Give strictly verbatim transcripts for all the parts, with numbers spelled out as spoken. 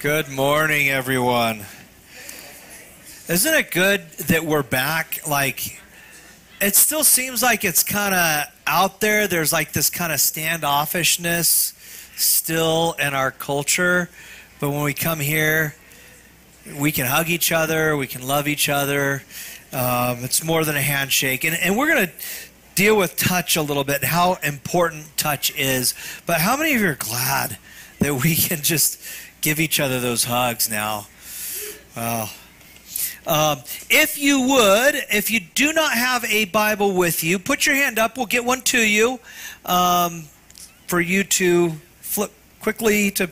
Good morning, everyone. Isn't it good that we're back? Like, it still seems like it's kind of out there. There's like this kind of standoffishness still in our culture. But when we come here, we can hug each other. We can love each other. Um, it's more than a handshake. And, and we're going to deal with touch a little bit, how important touch is. But how many of you are glad that we can just give each other those hugs now? Wow. Um, if you would, if you do not have a Bible with you, put your hand up. We'll get one to you um, for you to flip quickly to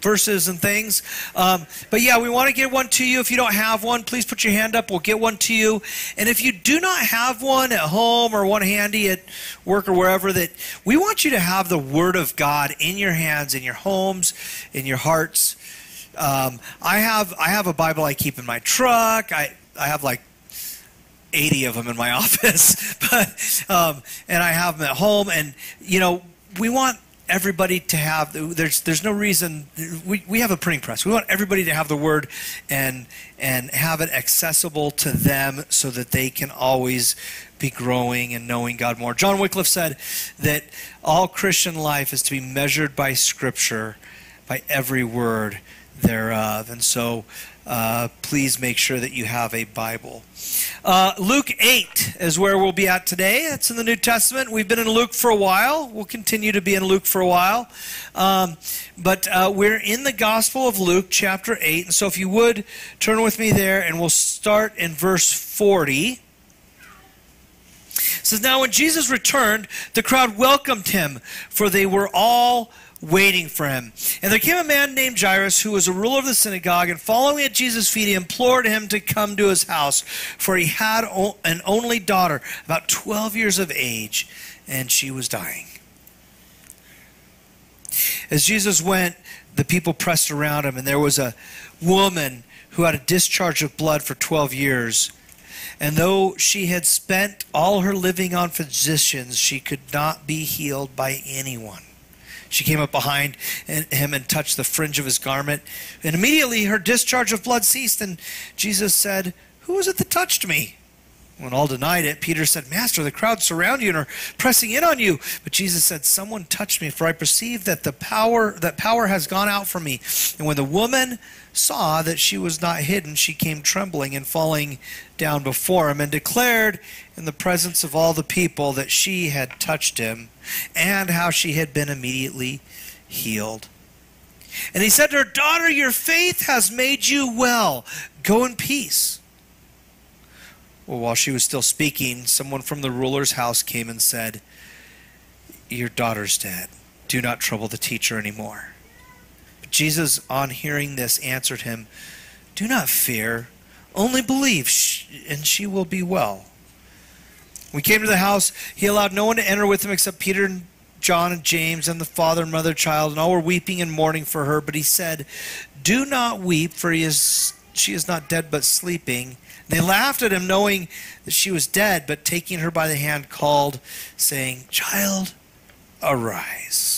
verses and things. Um, but yeah, we want to get one to you. If you don't have one, please put your hand up. We'll get one to you. And if you do not have one at home or one handy at work or wherever, that we want you to have the Word of God in your hands, in your homes, in your hearts. Um, I have I have a Bible I keep in my truck. I, I have like eighty of them in my office, but um, and I have them at home. And you know, we want everybody to have. There's there's no reason we we have a printing press. We want everybody to have the Word and and have it accessible to them so that they can always be growing and knowing God more. John Wycliffe said that all Christian life is to be measured by Scripture, by every word thereof. And so uh, please make sure that you have a Bible. Uh, Luke eight is where we'll be at today. It's in the New Testament. We've been in Luke for a while. We'll continue to be in Luke for a while. Um, but uh, we're in the Gospel of Luke, chapter eight. And so if you would, turn with me there, and we'll start in verse forty. It says, "Now when Jesus returned, the crowd welcomed him, for they were all waiting for him. And there came a man named Jairus, who was a ruler of the synagogue, and following at Jesus' feet, he implored him to come to his house, for he had an only daughter, about twelve years of age, and she was dying. As Jesus went, the people pressed around him, and there was a woman who had a discharge of blood for twelve years. And though she had spent all her living on physicians, she could not be healed by anyone. She came up behind him and touched the fringe of his garment. And immediately her discharge of blood ceased. And Jesus said, 'Who was it that touched me?' When all denied it, Peter said, 'Master, the crowd surround you and are pressing in on you.' But Jesus said, 'Someone touched me, for I perceive that the power, that power has gone out from me.' And when the woman saw that she was not hidden, she came trembling and falling down before him, and declared in the presence of all the people that she had touched him, and how she had been immediately healed. And he said to her, 'Daughter, your faith has made you well. Go in peace.' Well, while she was still speaking, someone from the ruler's house came and said, 'Your daughter's dead. Do not trouble the teacher anymore.' But Jesus, on hearing this, answered him, 'Do not fear, only believe, and she will be well.' When he came to the house, he allowed no one to enter with him except Peter and John and James and the father and mother and child, and all were weeping and mourning for her. But he said, 'Do not weep, for he is, she is not dead but sleeping.' They laughed at him, knowing that she was dead, but taking her by the hand, called, saying, 'Child, arise.'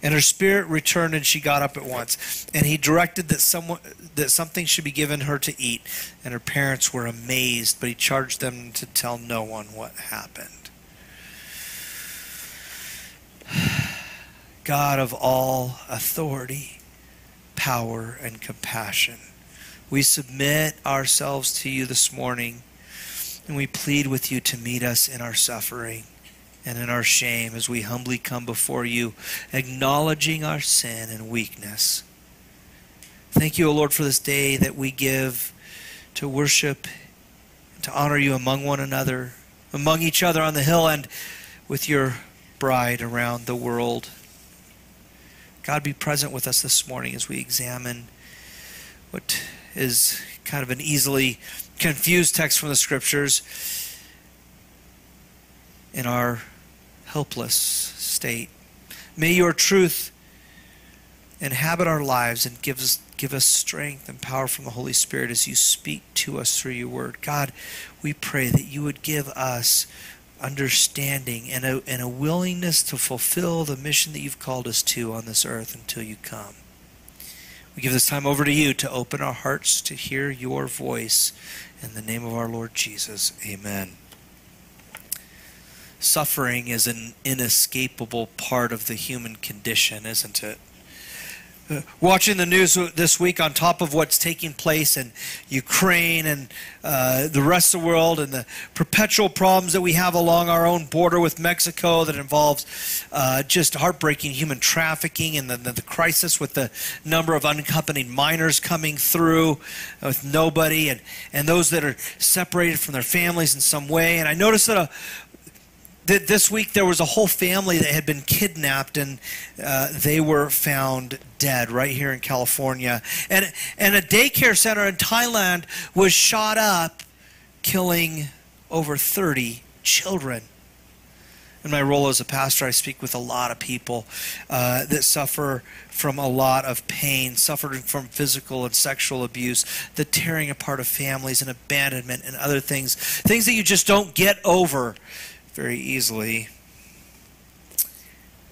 And her spirit returned, and she got up at once. And he directed that someone, that something should be given her to eat. And her parents were amazed, but he charged them to tell no one what happened." God of all authority, power, and compassion, we submit ourselves to you this morning, and we plead with you to meet us in our suffering and in our shame as we humbly come before you, acknowledging our sin and weakness. Thank you, O Lord, for this day that we give to worship, to honor you among one another, among each other on the hill, and with your bride around the world. God, be present with us this morning as we examine what is kind of an easily confused text from the Scriptures in our helpless state. May your truth inhabit our lives and give us, give us strength and power from the Holy Spirit as you speak to us through your word. God, we pray that you would give us understanding and a, and a willingness to fulfill the mission that you've called us to on this earth until you come. We give this time over to you to open our hearts to hear your voice. In the name of our Lord Jesus, amen. Suffering is an inescapable part of the human condition, isn't it? Watching the news this week, on top of what's taking place in Ukraine and uh, the rest of the world, and the perpetual problems that we have along our own border with Mexico that involves uh, just heartbreaking human trafficking, and the, the, the crisis with the number of unaccompanied minors coming through with nobody, and, and those that are separated from their families in some way. And I noticed that a That this week there was a whole family that had been kidnapped, and uh, they were found dead right here in California. And, and a daycare center in Thailand was shot up, killing over thirty children. In my role as a pastor, I speak with a lot of people uh, that suffer from a lot of pain, suffered from physical and sexual abuse, the tearing apart of families and abandonment and other things, things that you just don't get over very easily.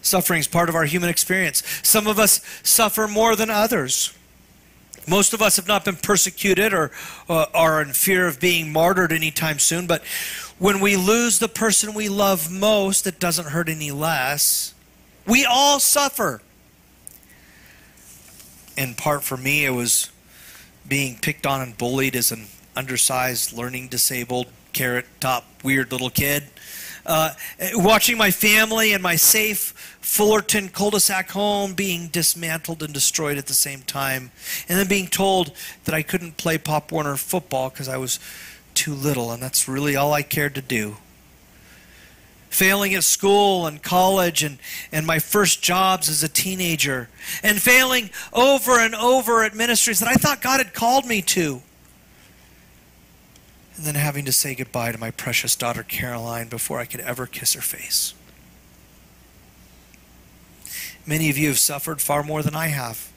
Suffering is part of our human experience. Some of us suffer more than others. Most of us have not been persecuted or uh, are in fear of being martyred anytime soon, but when we lose the person we love most, it doesn't hurt any less. We all suffer. In part for me, it was being picked on and bullied as an undersized, learning disabled, carrot top, weird little kid. Uh, watching my family and my safe Fullerton cul-de-sac home being dismantled and destroyed at the same time, and then being told that I couldn't play Pop Warner football because I was too little, and that's really all I cared to do. Failing at school and college and, and my first jobs as a teenager, and failing over and over at ministries that I thought God had called me to. And then having to say goodbye to my precious daughter Caroline before I could ever kiss her face. Many of you have suffered far more than I have.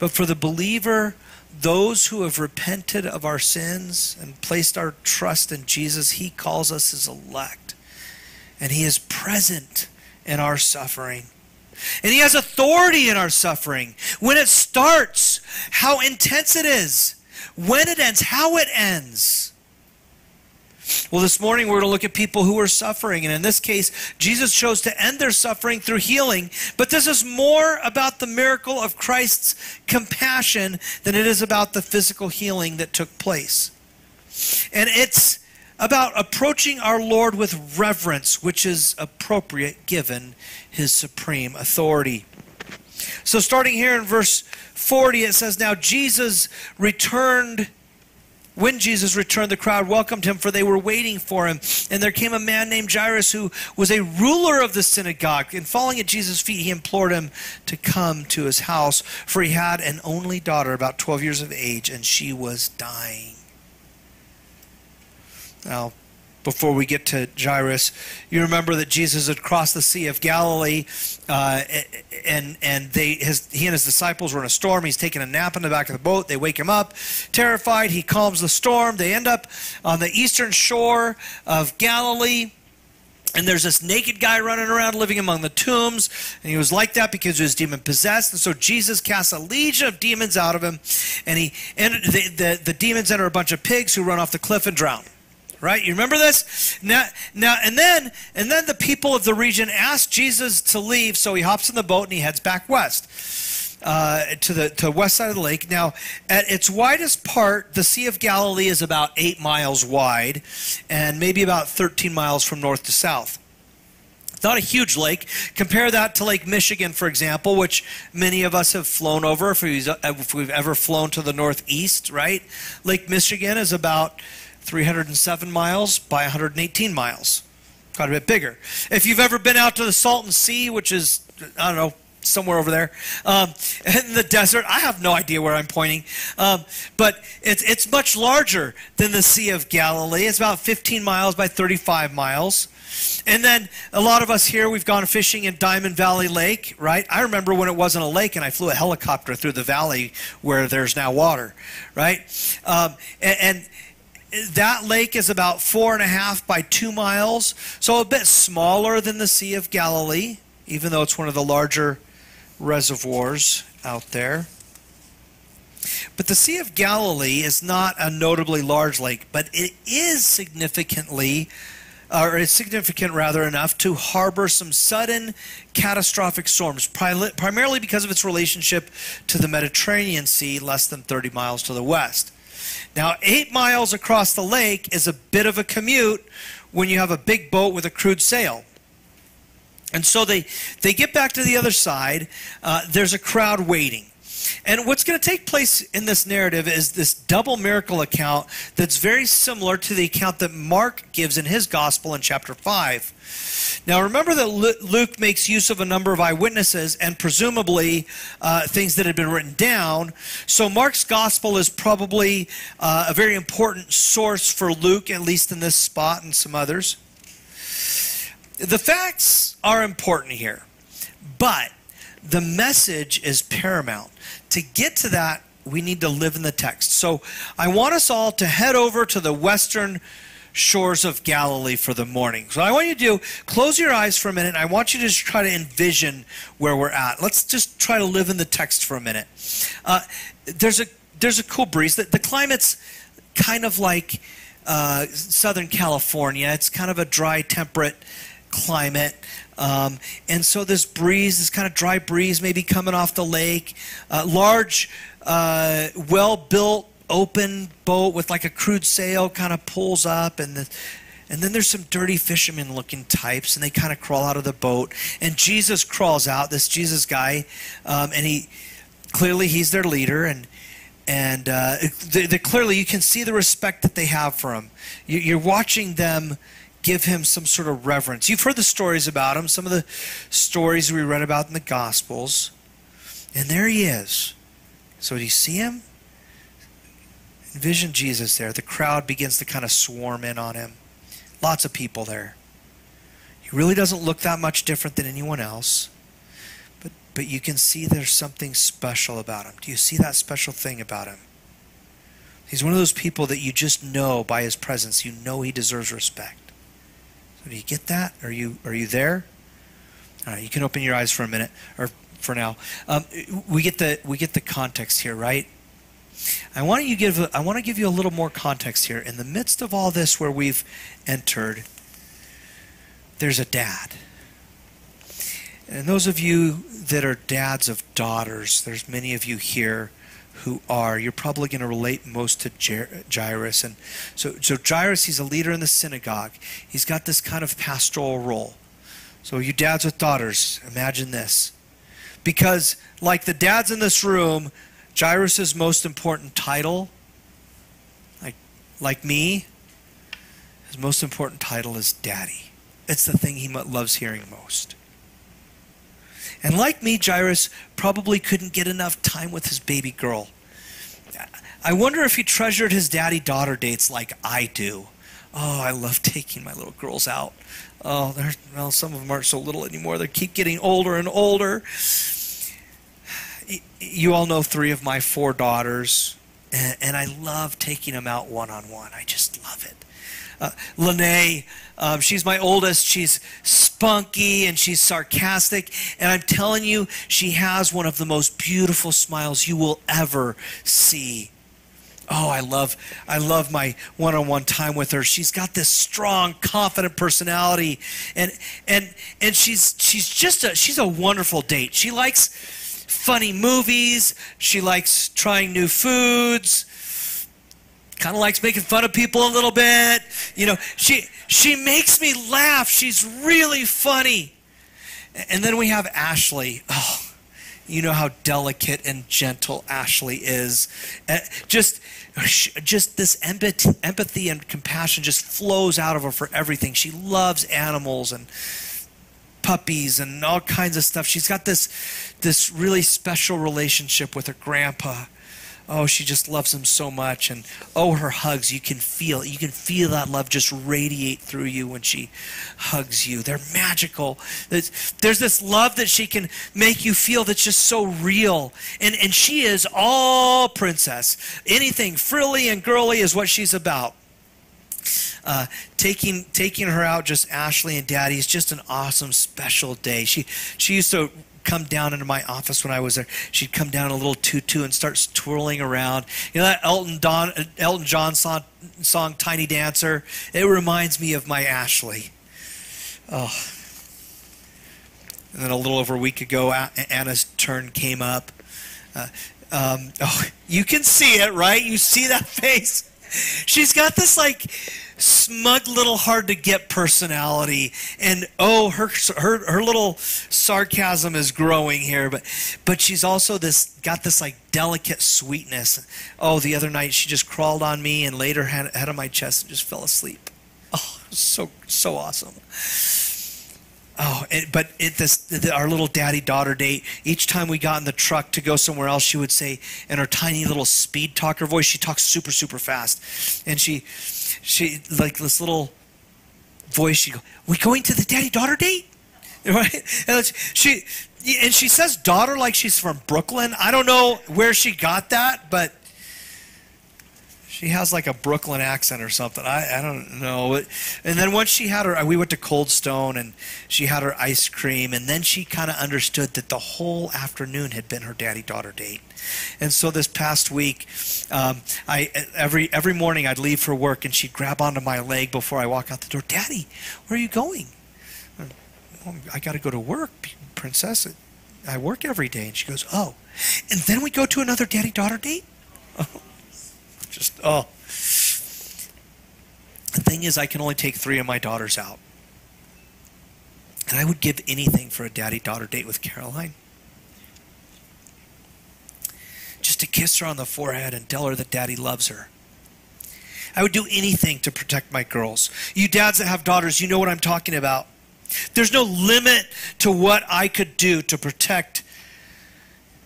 But for the believer, those who have repented of our sins and placed our trust in Jesus, he calls us his elect. And he is present in our suffering. And he has authority in our suffering. When it starts, how intense it is. When it ends, how it ends. Well, this morning we're going to look at people who are suffering. And in this case, Jesus chose to end their suffering through healing. But this is more about the miracle of Christ's compassion than it is about the physical healing that took place. And it's about approaching our Lord with reverence, which is appropriate given his supreme authority. So starting here in verse forty, it says, Now Jesus returned, when Jesus returned, the crowd welcomed him, for they were waiting for him. And there came a man named Jairus, who was a ruler of the synagogue. And falling at Jesus' feet, he implored him to come to his house, for he had an only daughter, about twelve years of age, and she was dying. Now, before we get to Jairus, you remember that Jesus had crossed the Sea of Galilee, uh, and and they his he and his disciples were in a storm. He's taking a nap in the back of the boat. They wake him up, terrified. He calms the storm. They end up on the eastern shore of Galilee. And there's this naked guy running around living among the tombs. And he was like that because he was demon-possessed. And so Jesus casts a legion of demons out of him. And he and the, the, the demons enter a bunch of pigs who run off the cliff and drown. Right? You remember this? Now, now, and then, and then the people of the region asked Jesus to leave, so he hops in the boat and he heads back west, uh, to the to the west side of the lake. Now, at its widest part, the Sea of Galilee is about eight miles wide, and maybe about thirteen miles from north to south. It's not a huge lake. Compare that to Lake Michigan, for example, which many of us have flown over if we've, if we've ever flown to the northeast. Right? Lake Michigan is about three hundred seven miles by one hundred eighteen miles. Quite a bit bigger. If you've ever been out to the Salton Sea, which is, I don't know, somewhere over there, um, in the desert, I have no idea where I'm pointing, um, but it's, it's much larger than the Sea of Galilee. It's about fifteen miles by thirty-five miles. And then a lot of us here, we've gone fishing in Diamond Valley Lake, right? I remember when it wasn't a lake and I flew a helicopter through the valley where there's now water, right? Um, and, and that lake is about four and a half by two miles, so a bit smaller than the Sea of Galilee, even though it's one of the larger reservoirs out there. But the Sea of Galilee is not a notably large lake, but it is significantly, or it's significant rather enough to harbor some sudden catastrophic storms, primarily because of its relationship to the Mediterranean Sea, less than thirty miles to the west. Now, eight miles across the lake is a bit of a commute when you have a big boat with a crude sail. And so they, they get back to the other side. Uh, there's a crowd waiting. And what's going to take place in this narrative is this double miracle account that's very similar to the account that Mark gives in his gospel in chapter five. Now, remember that Luke makes use of a number of eyewitnesses and presumably uh, things that had been written down. So Mark's gospel is probably uh, a very important source for Luke, at least in this spot and some others. The facts are important here, but the message is paramount. To get to that, we need to live in the text. So I want us all to head over to the western shores of Galilee for the morning. So I want you to do, close your eyes for a minute. I want you to just try to envision where we're at. Let's just try to live in the text for a minute. Uh, there's a there's a cool breeze. The, the climate's kind of like uh, Southern California. It's kind of a dry, temperate climate. Um, and so this breeze, this kind of dry breeze maybe coming off the lake, uh, large, uh, well-built, open boat with like a crude sail kind of pulls up, and the, and then there's some dirty fisherman-looking types, and they kind of crawl out of the boat, and Jesus crawls out, this Jesus guy, um, and he, clearly he's their leader, and and uh, they, they clearly you can see the respect that they have for him. You, you're watching them give him some sort of reverence. You've heard the stories about him, some of the stories we read about in the Gospels. And there he is. So do you see him? Envision Jesus there. The crowd begins to kind of swarm in on him. Lots of people there. He really doesn't look that much different than anyone else. But, but you can see there's something special about him. Do you see that special thing about him? He's one of those people that you just know by his presence. You know he deserves respect. Do you get that? Are you are you there? All right, you can open your eyes for a minute, or for now. Um, we get the we get the context here, right? I want you give I want to give you a little more context here. In the midst of all this, where we've entered, there's a dad. And those of you that are dads of daughters, there's many of you here who are, you're probably going to relate most to Jairus. And so, so Jairus, he's a leader in the synagogue. He's got this kind of pastoral role. So you dads with daughters, imagine this. Because like the dads in this room, Jairus' most important title, like, like me, his most important title is daddy. It's the thing he loves hearing most. And like me, Jairus probably couldn't get enough time with his baby girl. I wonder if he treasured his daddy-daughter dates like I do. Oh, I love taking my little girls out. Oh, they're, well, some of them aren't so little anymore. They keep getting older and older. You all know three of my four daughters, and, and I love taking them out one-on-one. I just love it. Uh, Lene, um, she's my oldest. She's spunky and she's sarcastic. And I'm telling you, she has one of the most beautiful smiles you will ever see. Oh, I love, I love my one-on-one time with her. She's got this strong, confident personality, and and and she's she's just a she's a wonderful date. She likes funny movies. She likes trying new foods. Kind of likes making fun of people a little bit. You know, she she makes me laugh. She's really funny. And then we have Ashley. Oh, you know how delicate and gentle Ashley is. Just just this empathy, empathy and compassion just flows out of her for everything. She loves animals and puppies and all kinds of stuff. She's got this this really special relationship with her grandpa. Oh, she just loves him so much, and oh, her hugs, you can feel you can feel that love just radiate through you when she hugs you. They're magical. There's, there's this love that she can make you feel that's just so real, and, and she is all princess. Anything frilly and girly is what she's about. Uh, taking taking her out, just Ashley and Daddy, is just an awesome, special day. She, she used to come down into my office when I was there. She'd come down in a little tutu and start twirling around. You know that Elton, Don, Elton John song, song, Tiny Dancer? It reminds me of my Ashley. Oh. And then a little over a week ago, Anna's turn came up. Uh, um, oh, you can see it, right? You see that face? She's got this, like, smug little hard-to-get personality. And, oh, her, her her little sarcasm is growing here. But but she's also this got this, like, delicate sweetness. Oh, the other night she just crawled on me and laid her head, head on my chest and just fell asleep. Oh, so, so awesome. Oh, it, but it, this, the, our little daddy-daughter date, each time we got in the truck to go somewhere else, she would say, in her tiny little speed talker voice, she talks super, super fast. And she, she like this little voice, she'd go, we going to the daddy-daughter date? Right? And she, and she says daughter like she's from Brooklyn. I don't know where she got that, but she has like a Brooklyn accent or something. I, I don't know. And then once she had her, we went to Cold Stone and she had her ice cream. And then she kind of understood that the whole afternoon had been her daddy-daughter date. And so this past week, um, I every every morning I'd leave for work and she'd grab onto my leg before I walk out the door. Daddy, where are you going? Oh, I got to go to work, princess. I work every day. And she goes, oh. And then we go to another daddy-daughter date? Oh. Just, oh. The thing is, I can only take three of my daughters out. And I would give anything for a daddy-daughter date with Caroline. Just to kiss her on the forehead and tell her that daddy loves her. I would do anything to protect my girls. You dads that have daughters, you know what I'm talking about. There's no limit to what I could do to protect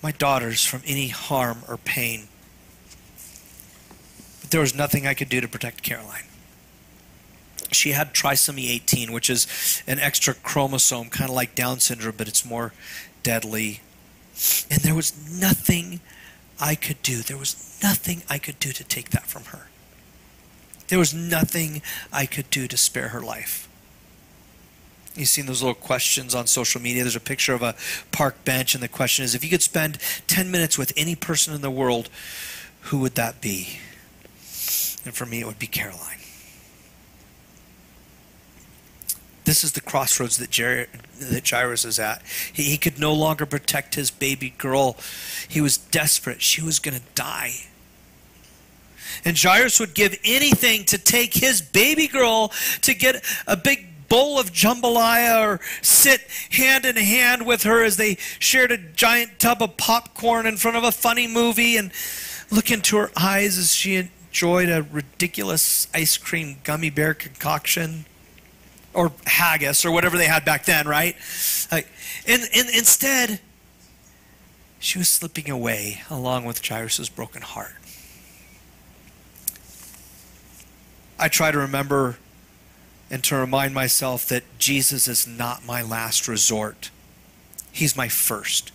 my daughters from any harm or pain. There was nothing I could do to protect Caroline. She had trisomy eighteen, which is an extra chromosome, kind of like Down syndrome, but it's more deadly. And there was nothing I could do. There was nothing I could do to take that from her. There was nothing I could do to spare her life. You've seen those little questions on social media. There's a picture of a park bench, and the question is, if you could spend ten minutes with any person in the world, who would that be? And for me, it would be Caroline. This is the crossroads that, Jair, that Jairus is at. He, he could no longer protect his baby girl. He was desperate. She was going to die. And Jairus would give anything to take his baby girl to get a big bowl of jambalaya or sit hand in hand with her as they shared a giant tub of popcorn in front of a funny movie and look into her eyes as she enjoyed a ridiculous ice cream gummy bear concoction or haggis or whatever they had back then, right? Like, and, and instead, she was slipping away along with Jairus' broken heart. I try to remember and to remind myself that Jesus is not my last resort. He's my first.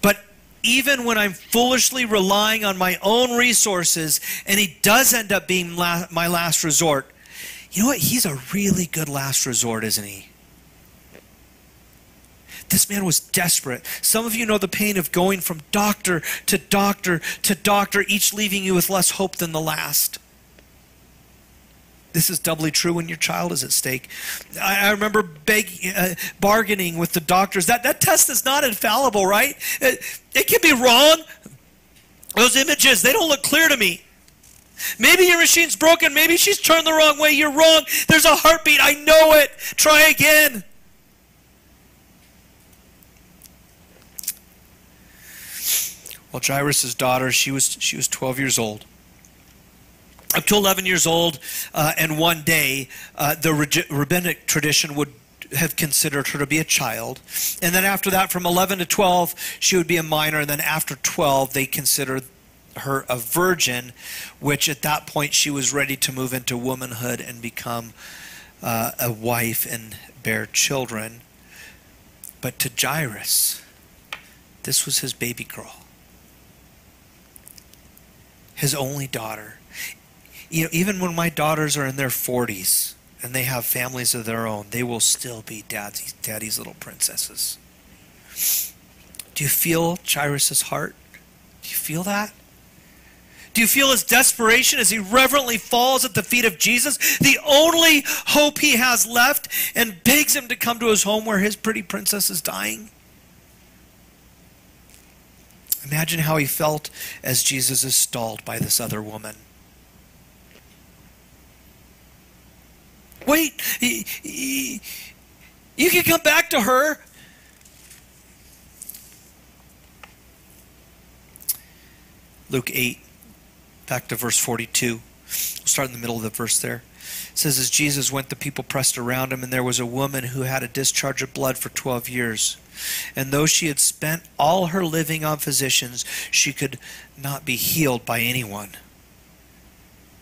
But even when I'm foolishly relying on my own resources and he does end up being la- my last resort, you know what? He's a really good last resort, isn't he? This man was desperate. Some of you know the pain of going from doctor to doctor to doctor, each leaving you with less hope than the last. This is doubly true when your child is at stake. I, I remember beg, uh, bargaining with the doctors. That, that test is not infallible, right? It, it can be wrong. Those images, they don't look clear to me. Maybe your machine's broken. Maybe she's turned the wrong way. You're wrong. There's a heartbeat. I know it. Try again. Well, Jairus' daughter, she was, she was twelve years old. Up to eleven years old uh, and one day, uh, the rabbinic tradition would have considered her to be a child. And then after that, from eleven to twelve, she would be a minor. And then after twelve, they considered her a virgin, which at that point she was ready to move into womanhood and become uh, a wife and bear children. But to Jairus, this was his baby girl, his only daughter. You know, even when my daughters are in their forties and they have families of their own, they will still be daddy's, daddy's little princesses. Do you feel Jairus' heart? Do you feel that? Do you feel his desperation as he reverently falls at the feet of Jesus, the only hope he has left, and begs him to come to his home where his pretty princess is dying? Imagine how he felt as Jesus is stalled by this other woman. Wait, he, he, you can come back to her. Luke eight, back to verse forty-two. We'll start in the middle of the verse there. It says, as Jesus went, the people pressed around him, and there was a woman who had a discharge of blood for twelve years. And though she had spent all her living on physicians, she could not be healed by anyone.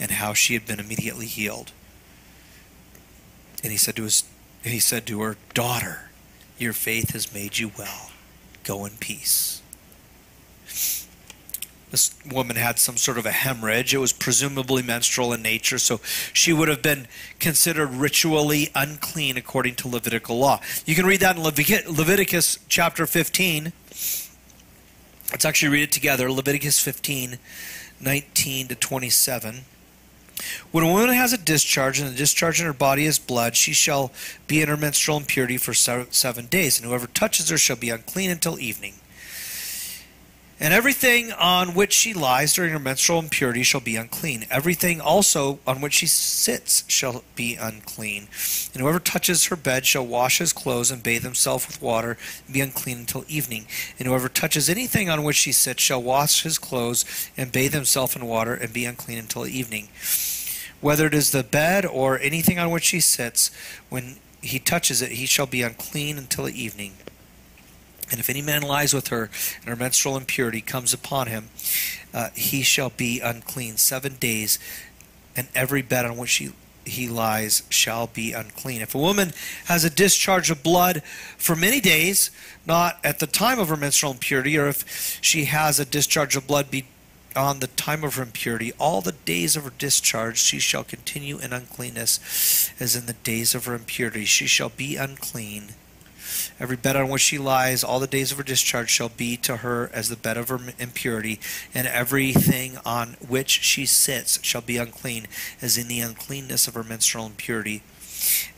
and how she had been immediately healed. And he said to his, and he said to her, daughter, your faith has made you well. Go in peace. This woman had some sort of a hemorrhage. It was presumably menstrual in nature, so she would have been considered ritually unclean according to Levitical law. You can read that in Leviticus chapter fifteen. Let's actually read it together. Leviticus fifteen, nineteen to twenty-seven. When a woman has a discharge, and the discharge in her body is blood, she shall be in her menstrual impurity for seven days, and whoever touches her shall be unclean until evening. And everything on which she lies during her menstrual impurity shall be unclean. Everything also on which she sits shall be unclean. And whoever touches her bed shall wash his clothes and bathe himself with water and be unclean until evening. And whoever touches anything on which she sits shall wash his clothes and bathe himself in water and be unclean until evening. Whether it is the bed or anything on which she sits, when he touches it, he shall be unclean until evening. And if any man lies with her, and her menstrual impurity comes upon him, uh, he shall be unclean seven days, and every bed on which he, he lies shall be unclean. If a woman has a discharge of blood for many days, not at the time of her menstrual impurity, or if she has a discharge of blood beyond the time of her impurity, all the days of her discharge she shall continue in uncleanness, as in the days of her impurity. She shall be unclean. Every bed on which she lies, all the days of her discharge shall be to her as the bed of her impurity, and everything on which she sits shall be unclean, as in the uncleanness of her menstrual impurity.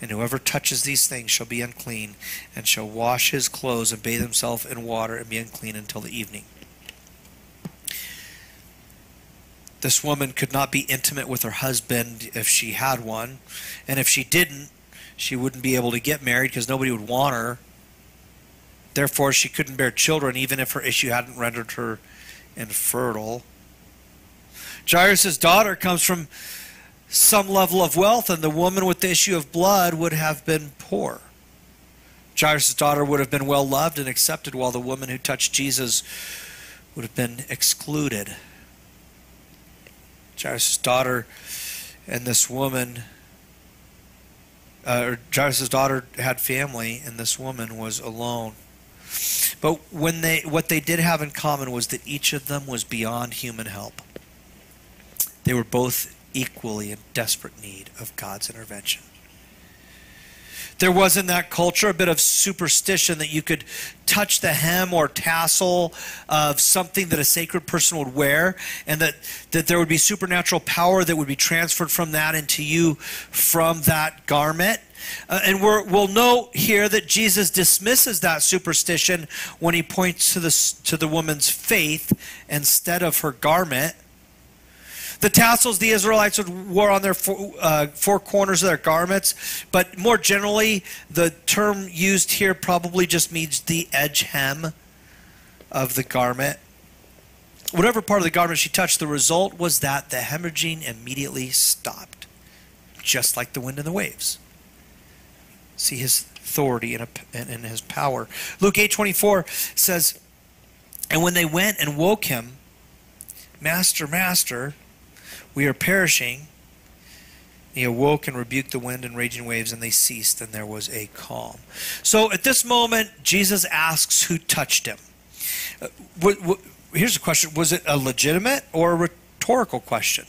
And whoever touches these things shall be unclean, and shall wash his clothes and bathe himself in water and be unclean until the evening. This woman could not be intimate with her husband if she had one, and if she didn't, she wouldn't be able to get married because nobody would want her. Therefore, she couldn't bear children, even if her issue hadn't rendered her infertile. Jairus' daughter comes from some level of wealth, and the woman with the issue of blood would have been poor. Jairus' daughter would have been well-loved and accepted, while the woman who touched Jesus would have been excluded. Jairus' daughter and this woman... Uh, Jairus' daughter had family, and this woman was alone. But when they, what they did have in common was that each of them was beyond human help. They were both equally in desperate need of God's intervention. There was in that culture a bit of superstition that you could touch the hem or tassel of something that a sacred person would wear, and that, that there would be supernatural power that would be transferred from that into you from that garment. Uh, and we're, we'll note here that Jesus dismisses that superstition when he points to the, to the woman's faith instead of her garment. The tassels the Israelites would wear on their four, uh, four corners of their garments, but more generally, the term used here probably just means the edge hem of the garment. Whatever part of the garment she touched, the result was that the hemorrhaging immediately stopped, just like the wind and the waves. See his authority and, a, and, and his power. Luke eight twenty-four says, And when they went and woke him, Master, Master, we are perishing. He awoke and rebuked the wind and raging waves, and they ceased, and there was a calm. So at this moment, Jesus asks who touched him. Uh, what, what, here's the question. Was it a legitimate or a rhetorical question?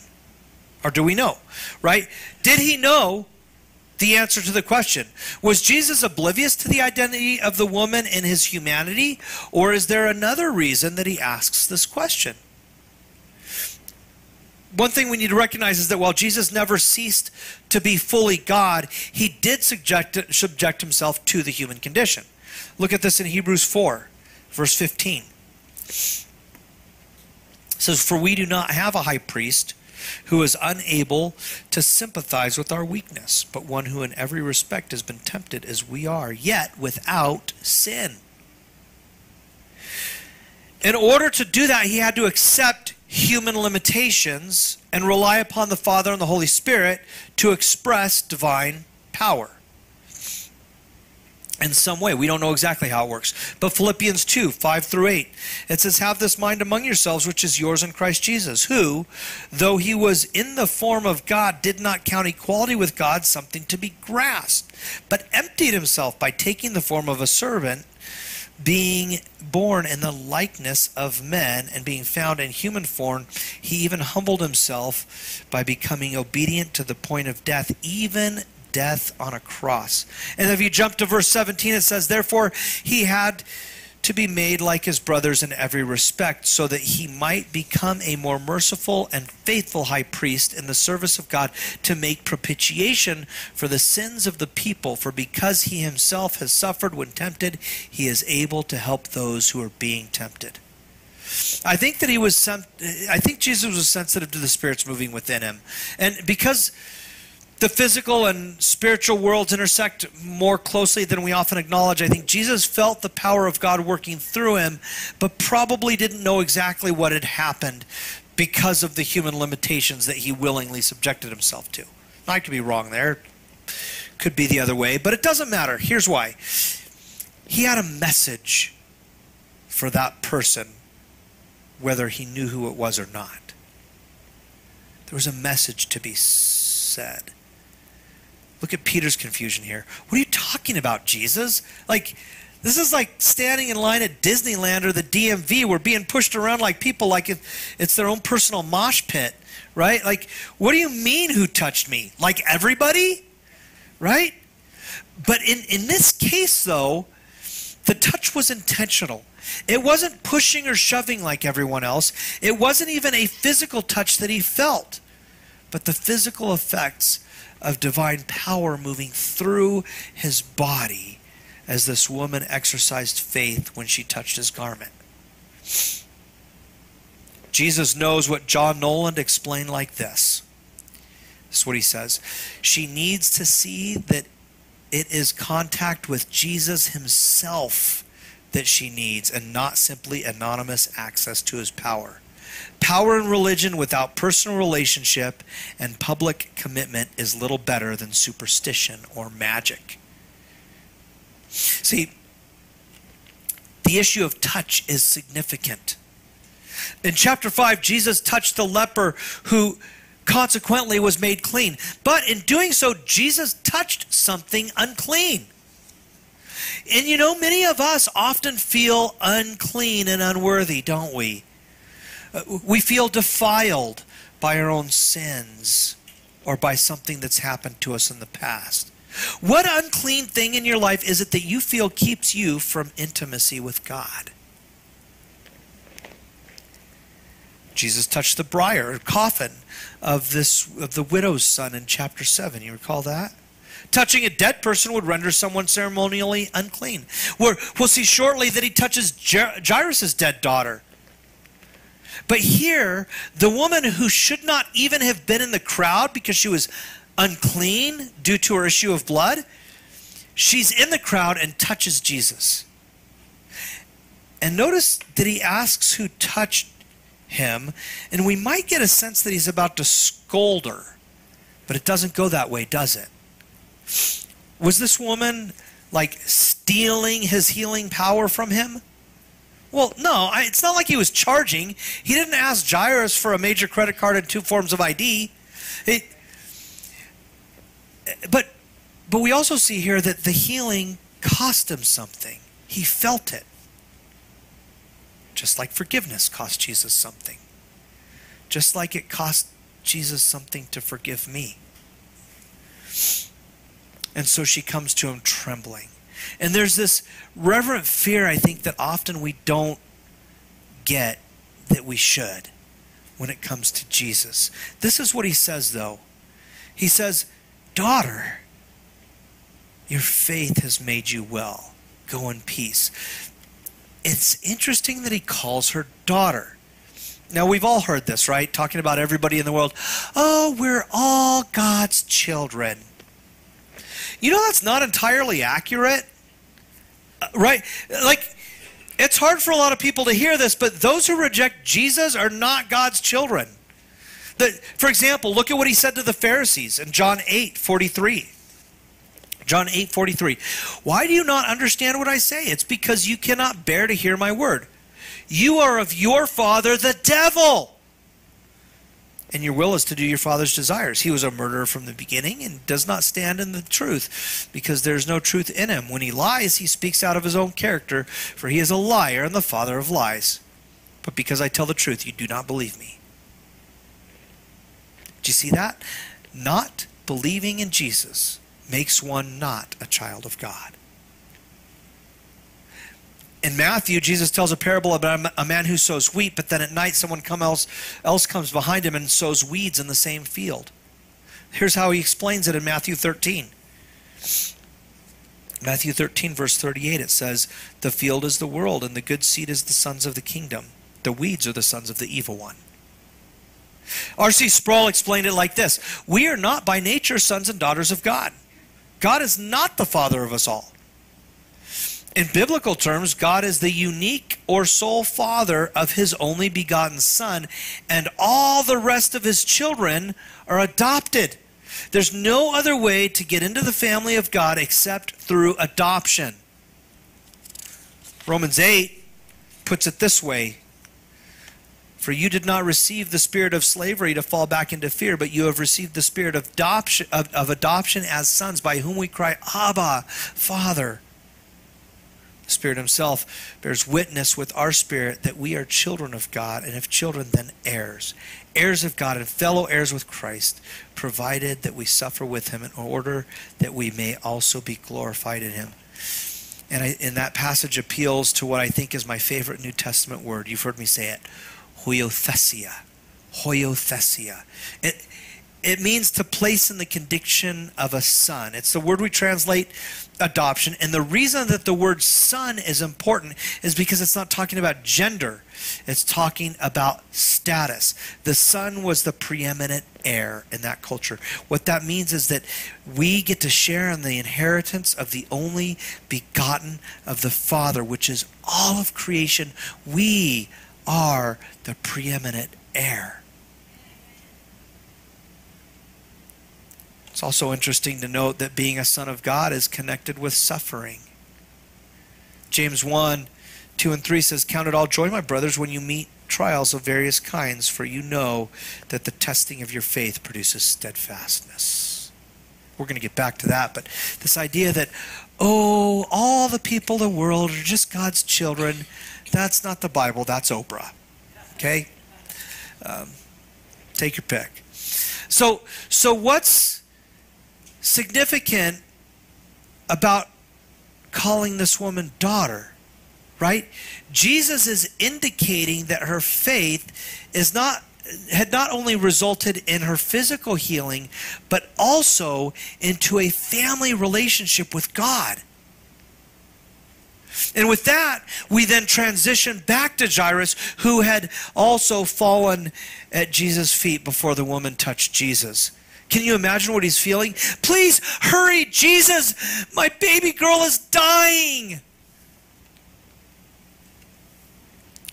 Or do we know, right? Did he know the answer to the question? Was Jesus oblivious to the identity of the woman in his humanity? Or is there another reason that he asks this question? One thing we need to recognize is that while Jesus never ceased to be fully God, he did subject, subject himself to the human condition. Look at this in Hebrews four, verse fifteen. It says, "For we do not have a high priest who is unable to sympathize with our weakness, but one who in every respect has been tempted as we are, yet without sin." In order to do that, he had to accept human limitations and rely upon the Father and the Holy Spirit to express divine power in some way. We don't know exactly how it works. But Philippians two, five through eight, it says, "Have this mind among yourselves, which is yours in Christ Jesus, who, though he was in the form of God, did not count equality with God something to be grasped, but emptied himself by taking the form of a servant, being born in the likeness of men and being found in human form, he even humbled himself by becoming obedient to the point of death, even death on a cross." And if you jump to verse seventeen, it says, "Therefore he had to be made like his brothers in every respect, so that he might become a more merciful and faithful high priest in the service of God to make propitiation for the sins of the people. For because he himself has suffered when tempted, he is able to help those who are being tempted." I think that he was, I think Jesus was sensitive to the spirits moving within him. And because the physical and spiritual worlds intersect more closely than we often acknowledge, I think Jesus felt the power of God working through him, but probably didn't know exactly what had happened because of the human limitations that he willingly subjected himself to. I could be wrong there. Could be the other way, but it doesn't matter. Here's why. He had a message for that person, whether he knew who it was or not. There was a message to be said. Look at Peter's confusion here. What are you talking about, Jesus? Like, this is like standing in line at Disneyland or the D M V. We're being pushed around like people, like it, it's their own personal mosh pit, right? Like, what do you mean who touched me? Like everybody, right? But in, in this case, though, the touch was intentional. It wasn't pushing or shoving like everyone else. It wasn't even a physical touch that he felt, but the physical effects of divine power moving through his body as this woman exercised faith when she touched his garment. Jesus knows what John Noland explained like this. This is what he says. She needs to see that it is contact with Jesus himself that she needs, and not simply anonymous access to his power. Power in religion without personal relationship and public commitment is little better than superstition or magic. See, the issue of touch is significant. In chapter five, Jesus touched the leper who consequently was made clean. But in doing so, Jesus touched something unclean. And you know, many of us often feel unclean and unworthy, don't we? We feel defiled by our own sins or by something that's happened to us in the past. What unclean thing in your life is it that you feel keeps you from intimacy with God? Jesus touched the briar or coffin of this of the widow's son in chapter seven. You recall that? Touching a dead person would render someone ceremonially unclean. We're, we'll see shortly that he touches Jairus' dead daughter. But here, the woman who should not even have been in the crowd because she was unclean due to her issue of blood, she's in the crowd and touches Jesus. And notice that he asks who touched him, and we might get a sense that he's about to scold her, but it doesn't go that way, does it? Was this woman like stealing his healing power from him? Well, no, I, it's not like he was charging. He didn't ask Jairus for a major credit card and two forms of I D. It, but, but we also see here that the healing cost him something. He felt it. Just like forgiveness cost Jesus something. Just like it cost Jesus something to forgive me. And so she comes to him trembling. And there's this reverent fear, I think, that often we don't get that we should when it comes to Jesus. This is what he says, though. He says, "Daughter, your faith has made you well. Go in peace." It's interesting that he calls her daughter. Now, we've all heard this, right? Talking about everybody in the world. Oh, we're all God's children. You know, that's not entirely accurate, right? Like, it's hard for a lot of people to hear this, but those who reject Jesus are not God's children. The, for example, look at what he said to the Pharisees in John eight forty-three. John eight forty-three. Why do you not understand what I say? It's because you cannot bear to hear my word. You are of your father, the devil, and your will is to do your father's desires. He was a murderer from the beginning and does not stand in the truth, because there is no truth in him. When he lies, he speaks out of his own character, for he is a liar and the father of lies. But because I tell the truth, you do not believe me. Do you see that? Not believing in Jesus makes one not a child of God. In Matthew, Jesus tells a parable about a man who sows wheat, but then at night someone come else, else comes behind him and sows weeds in the same field. Here's how he explains it in Matthew thirteen. Matthew thirteen, verse thirty-eight, it says, "The field is the world, and the good seed is the sons of the kingdom. The weeds are the sons of the evil one." R C Sproul explained it like this: "We are not by nature sons and daughters of God. God is not the father of us all. In biblical terms, God is the unique or sole father of his only begotten son, and all the rest of his children are adopted. There's no other way to get into the family of God except through adoption." Romans eight puts it this way: "For you did not receive the spirit of slavery to fall back into fear, but you have received the spirit of adoption, of, of adoption as sons, by whom we cry, 'Abba, Father.' Spirit himself bears witness with our spirit that we are children of God, and if children, then heirs, heirs of God and fellow heirs with Christ, provided that we suffer with him in order that we may also be glorified in him." And, I, and that passage appeals to what I think is my favorite New Testament word. You've heard me say it: hoiothesia. Hoiothesia. It, It means to place in the condition of a son. It's the word we translate adoption. And the reason that the word son is important is because it's not talking about gender. It's talking about status. The son was the preeminent heir in that culture. What that means is that we get to share in the inheritance of the only begotten of the Father, which is all of creation. We are the preeminent heir. It's also interesting to note that being a son of God is connected with suffering. James one, two and three says, "Count it all joy, my brothers, when you meet trials of various kinds, for you know that the testing of your faith produces steadfastness." We're going to get back to that, but this idea that, oh, all the people in the world are just God's children, that's not the Bible, that's Oprah. Okay? Um, take your pick. So, so what's significant about calling this woman daughter, right? Jesus is indicating that her faith is not had not only resulted in her physical healing, but also into a family relationship with God. And with that, we then transition back to Jairus, who had also fallen at Jesus' feet before the woman touched Jesus. Can you imagine what he's feeling? "Please hurry, Jesus! My baby girl is dying!"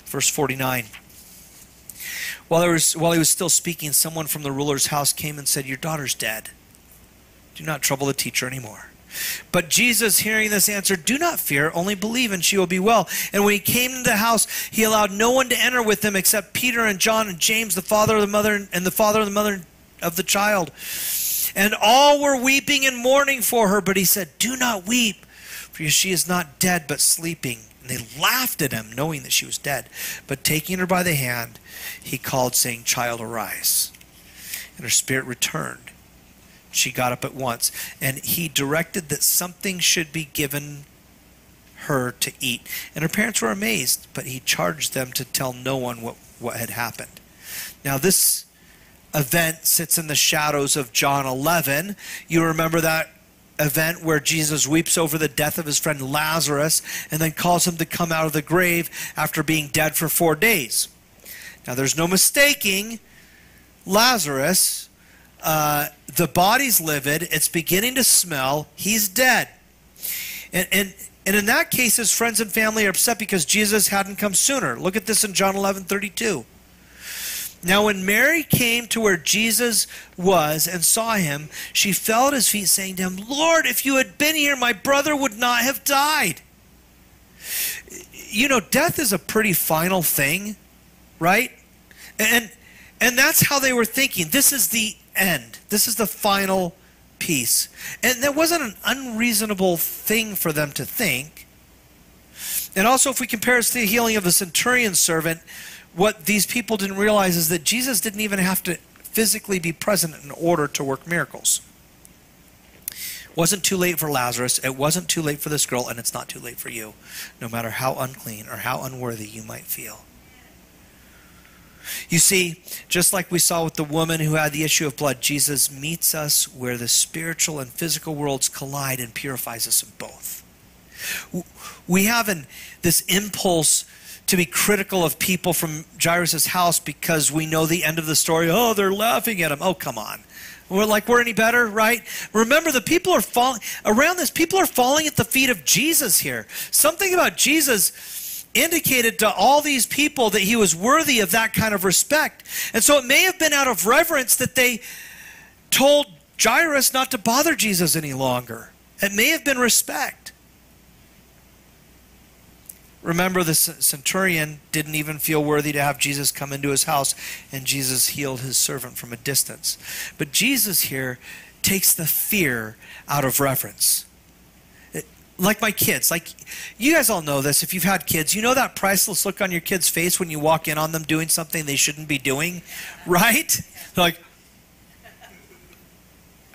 Verse forty-nine. While, there was, while he was still speaking, someone from the ruler's house came and said, "Your daughter's dead. Do not trouble the teacher anymore." But Jesus, hearing this, answered, "Do not fear, only believe, and she will be well." And when he came into the house, he allowed no one to enter with him except Peter and John and James, the father of the mother, and the father of the mother of the child. And all were weeping and mourning for her. But he said, "Do not weep, for she is not dead, but sleeping." And they laughed at him, knowing that she was dead. But taking her by the hand, he called, saying, "Child, arise." And her spirit returned. She got up at once, and he directed that something should be given her to eat. And her parents were amazed, but he charged them to tell no one what, what had happened. Now, this event sits in the shadows of John eleven. You remember that event where Jesus weeps over the death of his friend Lazarus and then calls him to come out of the grave after being dead for four days. Now, there's no mistaking Lazarus. Uh, the body's livid, it's beginning to smell, he's dead. And, and, and in that case, his friends and family are upset because Jesus hadn't come sooner. Look at this in John eleven thirty-two. Now when Mary came to where Jesus was and saw him, she fell at his feet, saying to him, "Lord, if you had been here, my brother would not have died." You know, death is a pretty final thing, right? And, and that's how they were thinking. This is the end. This is the final piece. And that wasn't an unreasonable thing for them to think. And also, if we compare it to the healing of the centurion's servant, what these people didn't realize is that Jesus didn't even have to physically be present in order to work miracles. It wasn't too late for Lazarus, it wasn't too late for this girl, and it's not too late for you, no matter how unclean or how unworthy you might feel. You see, just like we saw with the woman who had the issue of blood, Jesus meets us where the spiritual and physical worlds collide and purifies us in both. We have an, this impulse to be critical of people from Jairus' house because we know the end of the story. Oh, they're laughing at him. Oh, come on. We're like, we're any better, right? Remember, the people are falling, around this, people are falling at the feet of Jesus here. Something about Jesus indicated to all these people that he was worthy of that kind of respect. And so it may have been out of reverence that they told Jairus not to bother Jesus any longer. It may have been respect. Remember, the centurion didn't even feel worthy to have Jesus come into his house, and Jesus healed his servant from a distance. But Jesus here takes the fear out of reverence. Like my kids, like you guys all know this. If you've had kids, you know that priceless look on your kid's face when you walk in on them doing something they shouldn't be doing, right? They're like,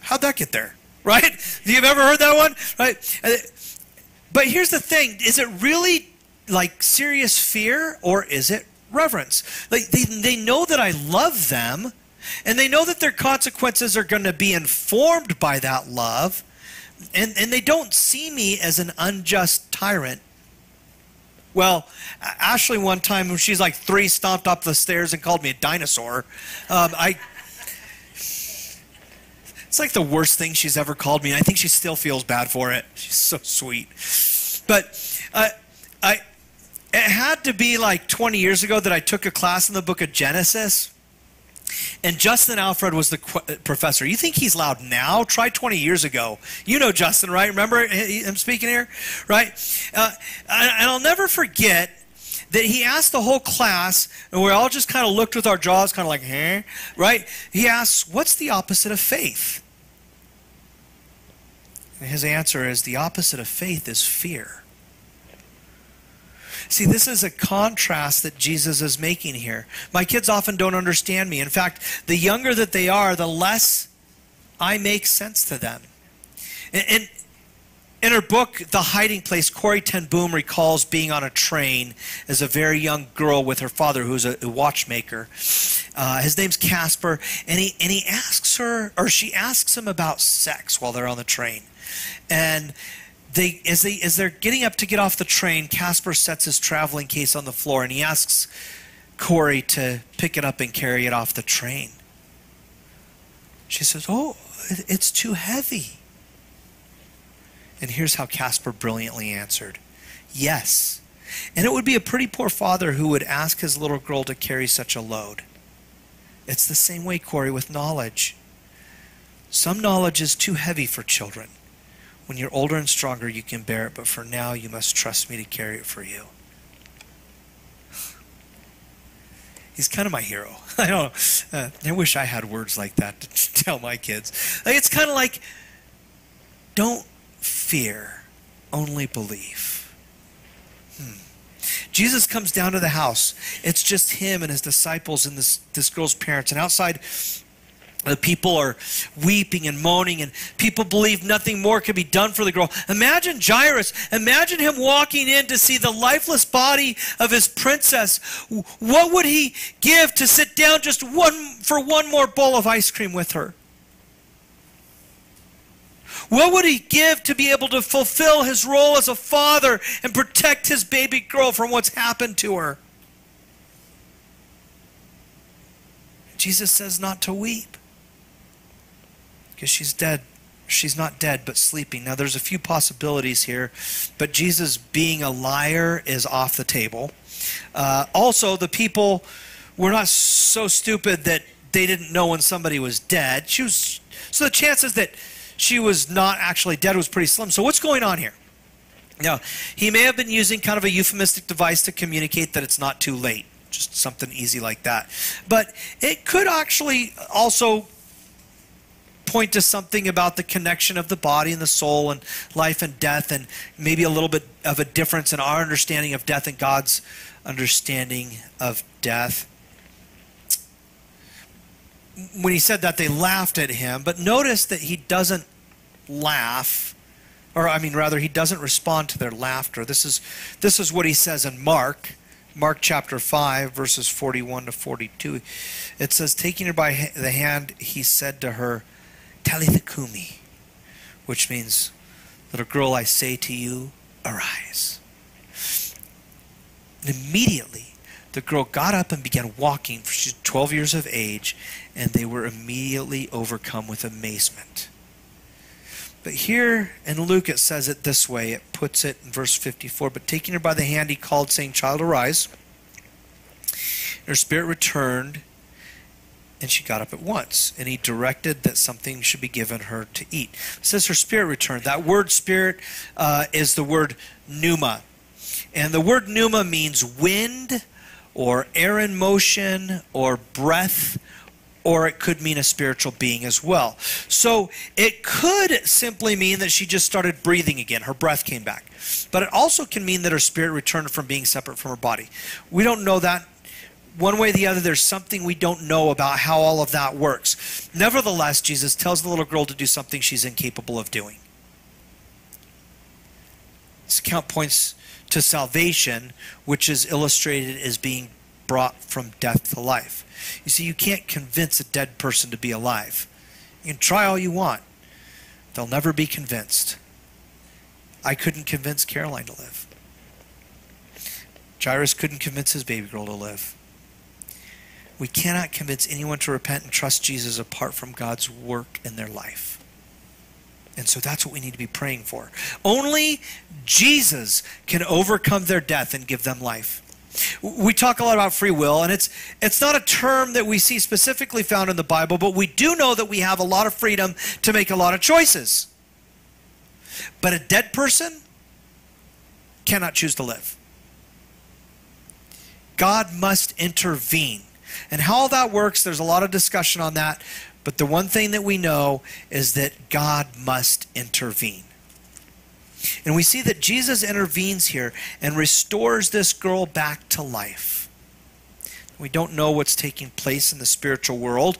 how'd that get there, right? You've ever heard that one, right? But here's the thing. Is it really like serious fear, or is it reverence? Like they, they know that I love them, and they know that their consequences are going to be informed by that love. And, and they don't see me as an unjust tyrant. Well, Ashley one time, when she's like three, stomped up the stairs and called me a dinosaur. Um, I, it's like the worst thing she's ever called me, and I think she still feels bad for it. She's so sweet. But uh, I, it had to be like twenty years ago that I took a class in the book of Genesis. And Justin Alfred was the professor. You think he's loud now? Try twenty years ago. You know Justin, right? Remember him speaking here, right? Uh, and I'll never forget that he asked the whole class, and we all just kind of looked with our jaws kind of like, huh, right? He asks, what's the opposite of faith? And his answer is, the opposite of faith is fear. See, this is a contrast that Jesus is making here. My kids often don't understand me. In fact, the younger that they are, the less I make sense to them. And, and in her book, The Hiding Place, Corey Ten Boom recalls being on a train as a very young girl with her father, who's a, a watchmaker. Uh, his name's Casper, and he, and he asks her, or she asks him about sex while they're on the train. And They, as, they, as they're getting up to get off the train, Casper sets his traveling case on the floor, and he asks Corey to pick it up and carry it off the train. She says, oh, it's too heavy. And here's how Casper brilliantly answered, yes. And it would be a pretty poor father who would ask his little girl to carry such a load. It's the same way, Corey, with knowledge. Some knowledge is too heavy for children. When you're older and stronger, you can bear it, but for now, you must trust me to carry it for you. He's kind of my hero. I don't. Uh, I wish I had words like that to tell my kids. Like, it's kind of like, don't fear, only believe. Hmm. Jesus comes down to the house. It's just him and his disciples and this, this girl's parents. And outside, the people are weeping and moaning, and people believe nothing more can be done for the girl. Imagine Jairus. Imagine him walking in to see the lifeless body of his princess. What would he give to sit down just one for one more bowl of ice cream with her? What would he give to be able to fulfill his role as a father and protect his baby girl from what's happened to her? Jesus says not to weep. Because she's dead. She's not dead, but sleeping. Now, there's a few possibilities here, but Jesus being a liar is off the table. Uh, also, the people were not so stupid that they didn't know when somebody was dead. She was, so the chances that she was not actually dead was pretty slim. So what's going on here? Now, he may have been using kind of a euphemistic device to communicate that it's not too late, just something easy like that. But it could actually also point to something about the connection of the body and the soul and life and death, and maybe a little bit of a difference in our understanding of death and God's understanding of death. When he said that, they laughed at him, but notice that he doesn't laugh, or I mean rather he doesn't respond to their laughter. This is, this is what he says in Mark. Mark chapter five, verses forty-one to forty-two. It says, taking her by the hand, he said to her, Talitha kumi, which means, little girl, I say to you, arise. And immediately, the girl got up and began walking, for she's twelve years of age, and they were immediately overcome with amazement. But here in Luke, it says it this way. It puts it in verse fifty-four. But taking her by the hand, he called, saying, Child, arise. And her spirit returned, and she got up at once, and he directed that something should be given her to eat. It says her spirit returned. That word spirit uh, is the word pneuma. And the word pneuma means wind or air in motion or breath, or it could mean a spiritual being as well. So it could simply mean that she just started breathing again. Her breath came back. But it also can mean that her spirit returned from being separate from her body. We don't know that. One way or the other, there's something we don't know about how all of that works. Nevertheless, Jesus tells the little girl to do something she's incapable of doing. This account points to salvation, which is illustrated as being brought from death to life. You see, you can't convince a dead person to be alive. You can try all you want. They'll never be convinced. I couldn't convince Caroline to live. Jairus couldn't convince his baby girl to live. We cannot convince anyone to repent and trust Jesus apart from God's work in their life. And so that's what we need to be praying for. Only Jesus can overcome their death and give them life. We talk a lot about free will, and it's, it's not a term that we see specifically found in the Bible, but we do know that we have a lot of freedom to make a lot of choices. But a dead person cannot choose to live. God must intervene. And how that works, there's a lot of discussion on that, but the one thing that we know is that God must intervene. And we see that Jesus intervenes here and restores this girl back to life. We don't know what's taking place in the spiritual world.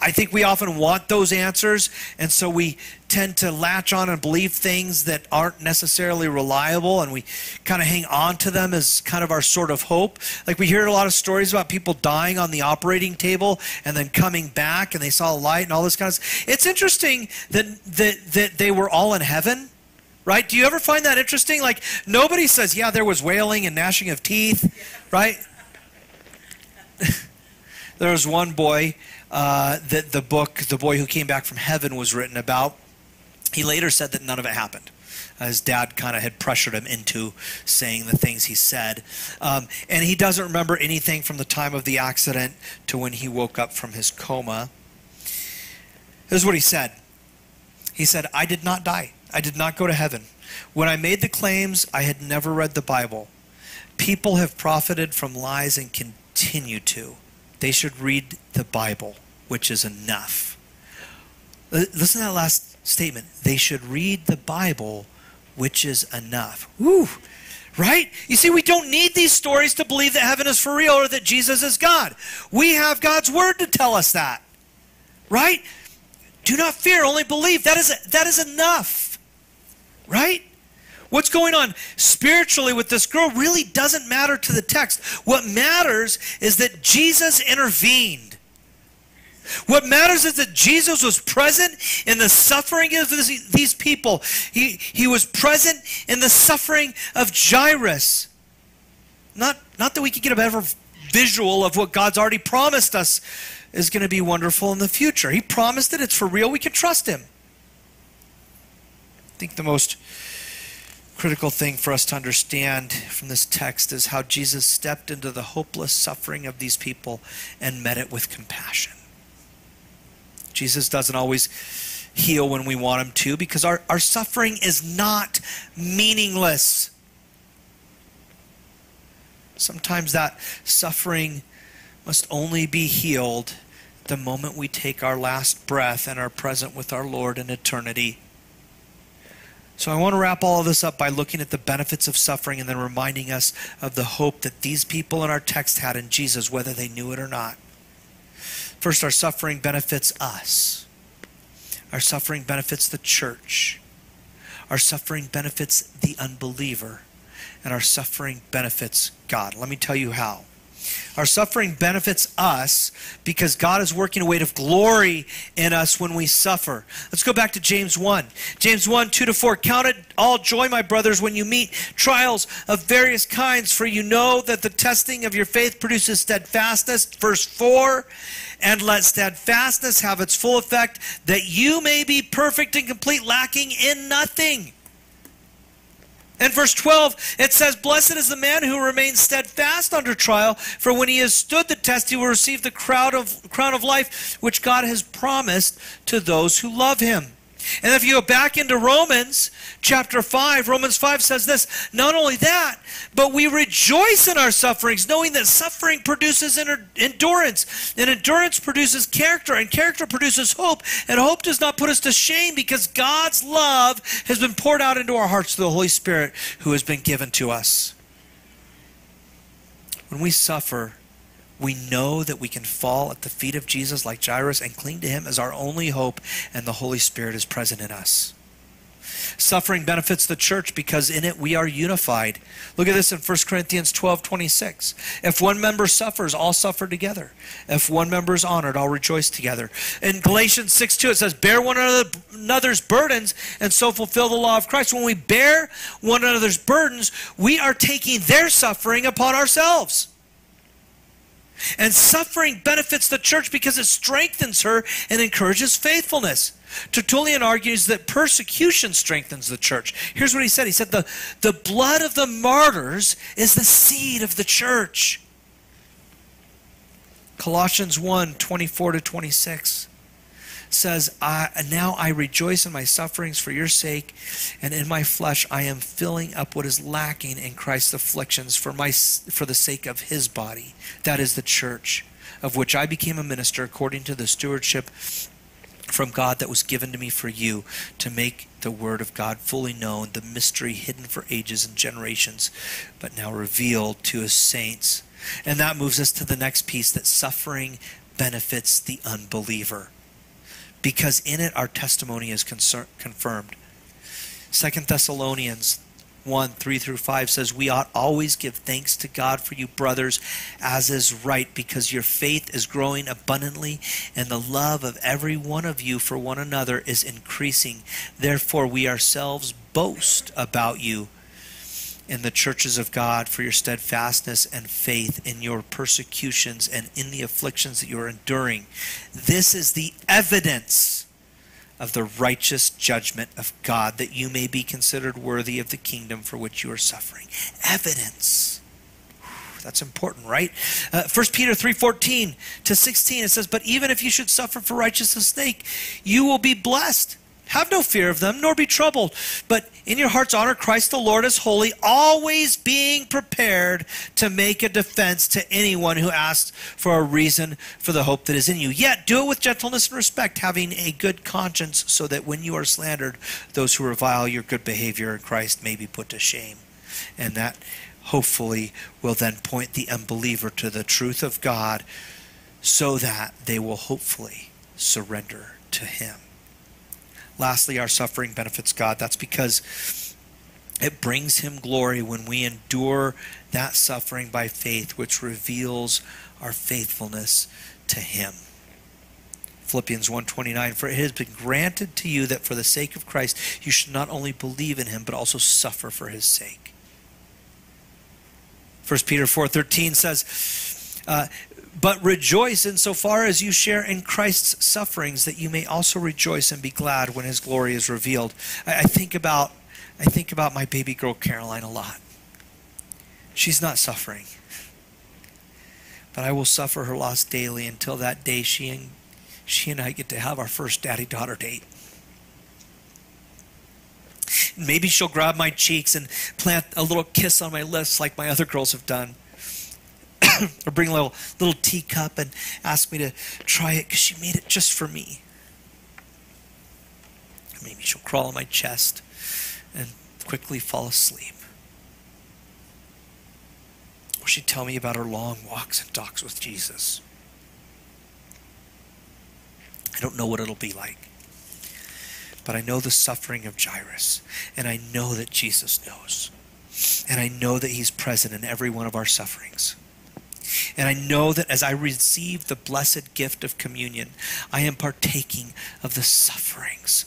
I think we often want those answers, and so we tend to latch on and believe things that aren't necessarily reliable, and we kind of hang on to them as kind of our sort of hope. Like, we hear a lot of stories about people dying on the operating table and then coming back, and they saw a light and all this kind of stuff. It's interesting that, that, that they were all in heaven, right? Do you ever find that interesting? Like, nobody says, yeah, there was wailing and gnashing of teeth, right? There was one boy uh, that the book, The Boy Who Came Back from Heaven, was written about. He later said that none of it happened. Uh, his dad kind of had pressured him into saying the things he said. Um, and he doesn't remember anything from the time of the accident to when he woke up from his coma. This is what he said. He said, I did not die. I did not go to heaven. When I made the claims, I had never read the Bible. People have profited from lies and continue to. They should read the Bible, which is enough. Listen to that last statement. They should read the Bible, which is enough. Woo! Right? You see, we don't need these stories to believe that heaven is for real or that Jesus is God. We have God's word to tell us that. Right? Do not fear, only believe. That is, that is enough. Right? What's going on spiritually with this girl really doesn't matter to the text. What matters is that Jesus intervened. What matters is that Jesus was present in the suffering of these people. He, he was present in the suffering of Jairus. Not, not that we could get a better visual of what God's already promised us is going to be wonderful in the future. He promised it. It's for real. We can trust him. I think the most critical thing for us to understand from this text is how Jesus stepped into the hopeless suffering of these people and met it with compassion. Jesus doesn't always heal when we want him to, because our, our suffering is not meaningless. Sometimes that suffering must only be healed the moment we take our last breath and are present with our Lord in eternity. So I want to wrap all of this up by looking at the benefits of suffering and then reminding us of the hope that these people in our text had in Jesus, whether they knew it or not. First, our suffering benefits us. Our suffering benefits the church. Our suffering benefits the unbeliever. And our suffering benefits God. Let me tell you how. Our suffering benefits us because God is working a weight of glory in us when we suffer. Let's go back to James one. James one, two to four. Count it all joy, my brothers, when you meet trials of various kinds, for you know that the testing of your faith produces steadfastness. Verse four, and let steadfastness have its full effect, that you may be perfect and complete, lacking in nothing. And verse twelve, it says, blessed is the man who remains steadfast under trial, for when he has stood the test, he will receive the crown of, crown of life, which God has promised to those who love him. And if you go back into Romans chapter five, Romans five says this, not only that, but we rejoice in our sufferings, knowing that suffering produces endurance, and endurance produces character, and character produces hope, and hope does not put us to shame, because God's love has been poured out into our hearts through the Holy Spirit who has been given to us. When we suffer, we know that we can fall at the feet of Jesus like Jairus and cling to him as our only hope, and the Holy Spirit is present in us. Suffering benefits the church because in it we are unified. Look at this in First Corinthians twelve, twenty-six. If one member suffers, all suffer together. If one member is honored, all rejoice together. In Galatians six, two, it says, bear one another's burdens and so fulfill the law of Christ. When we bear one another's burdens, we are taking their suffering upon ourselves. And suffering benefits the church because it strengthens her and encourages faithfulness. Tertullian argues that persecution strengthens the church. Here's what he said. He said, the, the blood of the martyrs is the seed of the church. Colossians one, twenty-four to twenty-six says, I, now I rejoice in my sufferings for your sake, and in my flesh I am filling up what is lacking in Christ's afflictions for, my, for the sake of his body, that is the church, of which I became a minister according to the stewardship from God that was given to me for you, to make the word of God fully known, the mystery hidden for ages and generations, but now revealed to his saints. And that moves us to the next piece, that suffering benefits the unbeliever, because in it our testimony is confirmed. Second Thessalonians one, three through five says, we ought always give thanks to God for you, brothers, as is right, because your faith is growing abundantly, and the love of every one of you for one another is increasing. Therefore, we ourselves boast about you in the churches of God for your steadfastness and faith in your persecutions and in the afflictions that you are enduring. This is the evidence of the righteous judgment of God, that you may be considered worthy of the kingdom for which you are suffering. Evidence. That's important, right? Uh, First Peter three, fourteen to sixteen, it says, but even if you should suffer for righteousness' sake, you will be blessed. Have no fear of them, nor be troubled, but in your hearts honor Christ the Lord as holy, always being prepared to make a defense to anyone who asks for a reason for the hope that is in you. Yet do it with gentleness and respect, having a good conscience, so that when you are slandered, those who revile your good behavior in Christ may be put to shame. And that hopefully will then point the unbeliever to the truth of God, so that they will hopefully surrender to him. Lastly, our suffering benefits God. That's because it brings him glory when we endure that suffering by faith, which reveals our faithfulness to him. Philippians one twenty-nine, for it has been granted to you that for the sake of Christ, you should not only believe in him, but also suffer for his sake. First Peter four thirteen says, uh, but rejoice insofar as you share in Christ's sufferings, that you may also rejoice and be glad when his glory is revealed. I, I think about I think about my baby girl Caroline a lot. She's not suffering, but I will suffer her loss daily until that day she and she and I get to have our first daddy-daughter date. Maybe she'll grab my cheeks and plant a little kiss on my lips like my other girls have done. Or bring a little, little teacup and ask me to try it because she made it just for me. Maybe she'll crawl on my chest and quickly fall asleep. Or she'd tell me about her long walks and talks with Jesus. I don't know what it'll be like, but I know the suffering of Jairus, and I know that Jesus knows, and I know that he's present in every one of our sufferings. And I know that as I receive the blessed gift of communion, I am partaking of the sufferings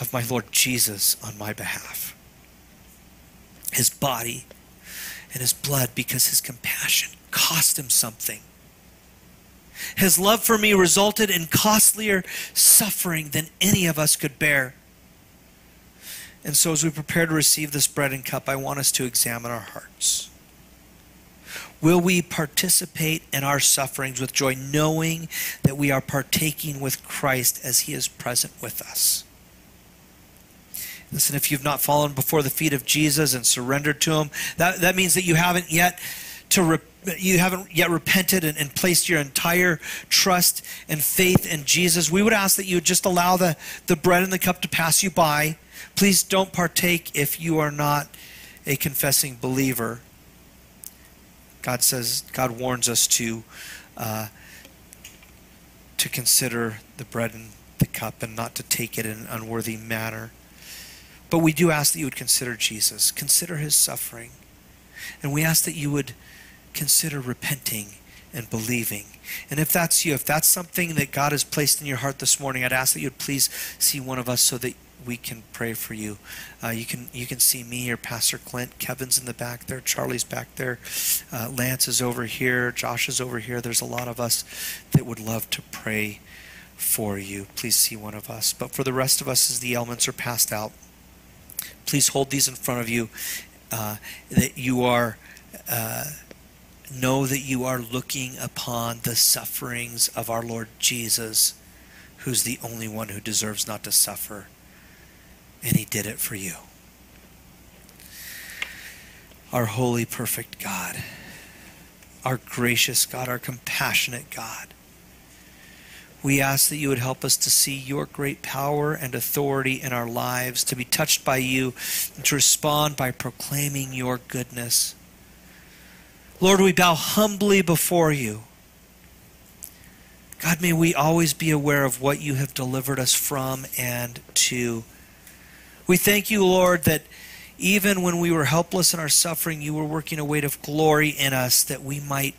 of my Lord Jesus on my behalf. His body and his blood, because his compassion cost him something. His love for me resulted in costlier suffering than any of us could bear. And so as we prepare to receive this bread and cup, I want us to examine our hearts. Will we participate in our sufferings with joy, knowing that we are partaking with Christ as he is present with us? Listen, if you've not fallen before the feet of Jesus and surrendered to him, that, that means that you haven't yet to re, you haven't yet repented and, and placed your entire trust and faith in Jesus. We would ask that you would just allow the, the bread and the cup to pass you by. Please don't partake if you are not a confessing believer. God says, God warns us to uh, to consider the bread and the cup and not to take it in an unworthy manner. But we do ask that you would consider Jesus, consider his suffering. And we ask that you would consider repenting and believing. And if that's you, if that's something that God has placed in your heart this morning, I'd ask that you would please see one of us so that we can pray for you. Uh, you can you can see me here, Pastor Clint. Kevin's in the back there. Charlie's back there. Uh, Lance is over here. Josh is over here. There's a lot of us that would love to pray for you. Please see one of us. But for the rest of us, as the elements are passed out, please hold these in front of you, uh, that you are, uh, know that you are looking upon the sufferings of our Lord Jesus, who's the only one who deserves not to suffer. And he did it for you. Our holy, perfect God, our gracious God, our compassionate God, we ask that you would help us to see your great power and authority in our lives, to be touched by you, and to respond by proclaiming your goodness. Lord, we bow humbly before you. God, may we always be aware of what you have delivered us from and to. We thank you, Lord, that even when we were helpless in our suffering, you were working a weight of glory in us that we might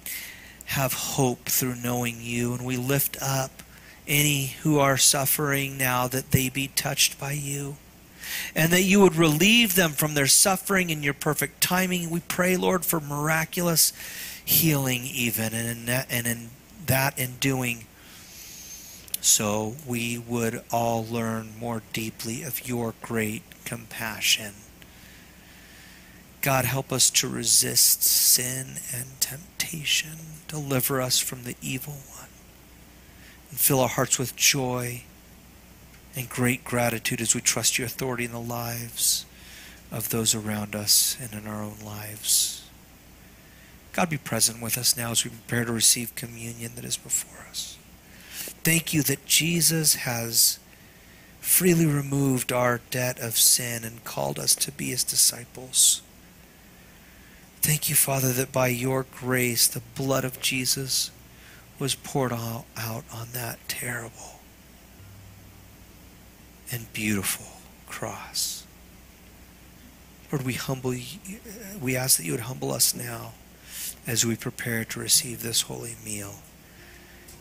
have hope through knowing you. And we lift up any who are suffering now, that they be touched by you, and that you would relieve them from their suffering in your perfect timing. We pray, Lord, for miraculous healing even, and in that, and in, that in doing so, we would all learn more deeply of your great compassion. God, help us to resist sin and temptation. Deliver us from the evil one. And fill our hearts with joy and great gratitude as we trust your authority in the lives of those around us and in our own lives. God, be present with us now as we prepare to receive communion that is before us. Thank you that Jesus has freely removed our debt of sin and called us to be his disciples. Thank you, Father, that by your grace, the blood of Jesus was poured out on that terrible and beautiful cross. Lord, we humble you, we ask that you would humble us now as we prepare to receive this holy meal.